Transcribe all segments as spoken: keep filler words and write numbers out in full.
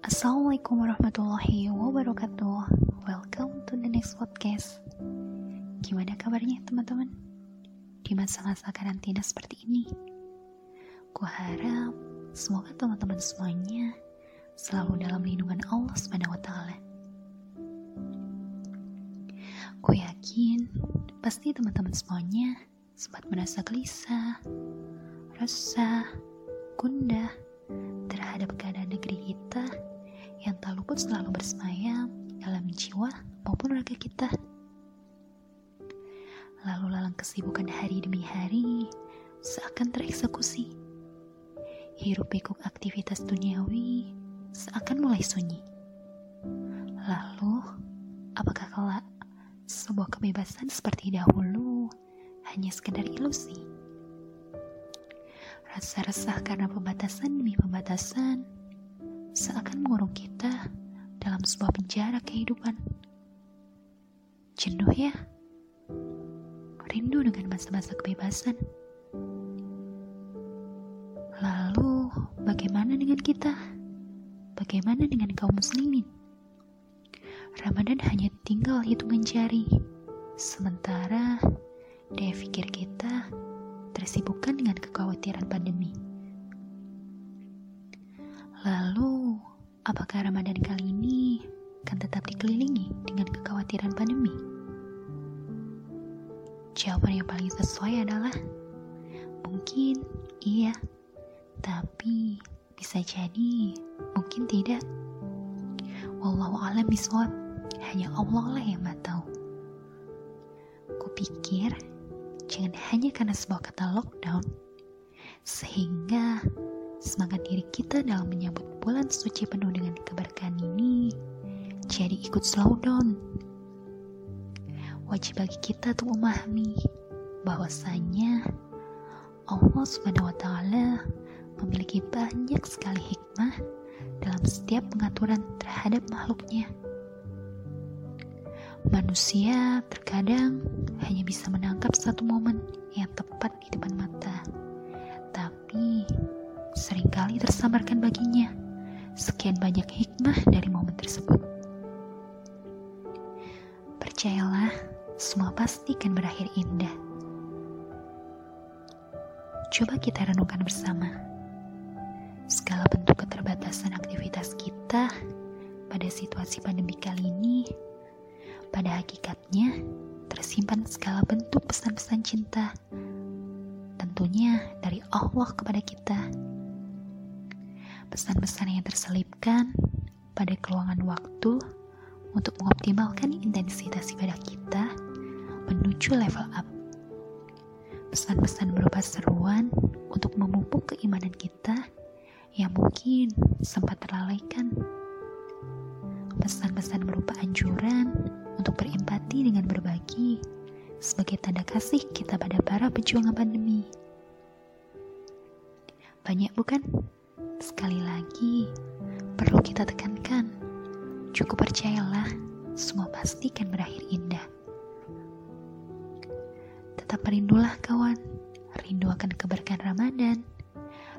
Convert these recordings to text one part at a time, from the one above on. Assalamualaikum warahmatullahi wabarakatuh. Welcome to the next podcast. Gimana kabarnya teman-teman? Di masa-masa karantina seperti ini, ku harap semoga teman-teman semuanya selalu dalam lindungan Allah subhanahu wa taala. Ku yakin pasti teman-teman semuanya sempat merasa gelisah, resah, gundah terhadap keadaan negeri kita yang tak luput selalu bersemayam dalam jiwa maupun raga kita. Lalu lalang kesibukan hari demi hari seakan tereksekusi. Hiruk pikuk aktivitas duniawi seakan mulai sunyi. Lalu, apakah kelak sebuah kebebasan seperti dahulu hanya sekedar ilusi? Rasa resah karena pembatasan demi pembatasan seakan mengurung kita dalam sebuah penjara kehidupan. Jenuh ya? Rindu dengan masa-masa kebebasan. Lalu, bagaimana dengan kita? Bagaimana dengan kaum muslimin? Ramadan hanya tinggal hitungan jari. Sementara, daya pikir kita tersibukkan dengan kekhawatiran pandemi. Lalu, apakah Ramadan kali ini akan tetap dikelilingi dengan kekhawatiran pandemi? Jawaban yang paling sesuai adalah mungkin iya, tapi bisa jadi mungkin tidak. Wallahu a'lam bishawab. Hanya Allah lah yang Maha tahu. Kupikir jangan hanya karena sebuah kata lockdown, sehingga semangat diri kita dalam menyambut bulan suci penuh dengan keberkahan ini jadi ikut slow down. Wajib bagi kita untuk memahami bahwasanya Allah subhanahu wa ta'ala memiliki banyak sekali hikmah dalam setiap pengaturan terhadap makhluknya. Manusia terkadang hanya bisa menangkap satu momen yang tepat di depan mata, tapi seringkali tersamarkan baginya sekian banyak hikmah dari momen tersebut. Percayalah, semua pasti akan berakhir indah. Coba kita renungkan bersama segala bentuk keterbatasan aktivitas kita pada situasi pandemi kali ini. Pada hakikatnya, tersimpan segala bentuk pesan-pesan cinta, tentunya dari Allah kepada kita. Pesan-pesan yang terselipkan pada keluangan waktu untuk mengoptimalkan intensitas ibadah kita menuju level up. Pesan-pesan berupa seruan untuk memupuk keimanan kita yang mungkin sempat terlalaikan. Pesan-pesan berupa anjuran untuk berempati dengan berbagi sebagai tanda kasih kita pada para pejuang pandemi. Banyak bukan? Sekali lagi, perlu kita tekankan, cukup percayalah, semua pasti akan berakhir indah. Tetap rindulah kawan, rindu akan keberkahan Ramadan,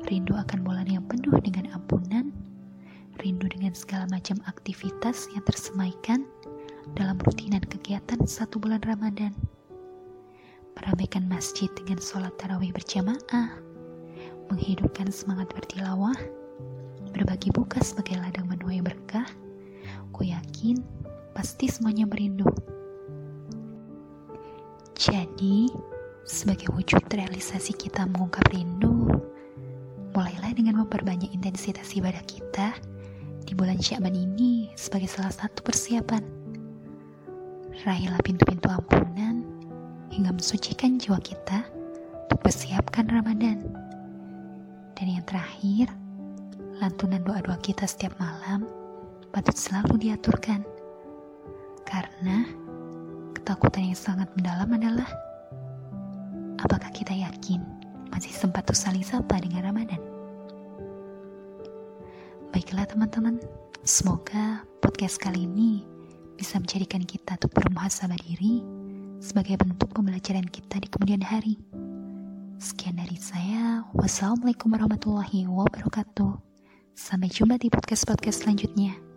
rindu akan bulan yang penuh dengan ampunan, rindu dengan segala macam aktivitas yang tersemaikan dalam rutinan kegiatan satu bulan Ramadan. Meramaikan masjid dengan sholat tarawih berjamaah, menghidupkan semangat bertilawah, berbagi buka sebagai ladang menuai berkah. Ku yakin pasti semuanya merindu. Jadi, sebagai wujud realisasi kita mengungkap rindu, mulailah dengan memperbanyak intensitas ibadah kita di bulan Sya'ban ini sebagai salah satu persiapan. Raihlah pintu-pintu ampunan hingga mensucikan jiwa kita untuk persiapkan Ramadan. Dan yang terakhir, lantunan doa-doa kita setiap malam patut selalu diaturkan, karena ketakutan yang sangat mendalam adalah apakah kita yakin masih sempat untuk saling sapa dengan Ramadan. Baiklah teman-teman, semoga podcast kali ini bisa menjadikan kita untuk bermuhasabah diri sebagai bentuk pembelajaran kita di kemudian hari. Sekian dari saya. Wassalamualaikum warahmatullahi wabarakatuh. Sampai jumpa di podcast-podcast selanjutnya.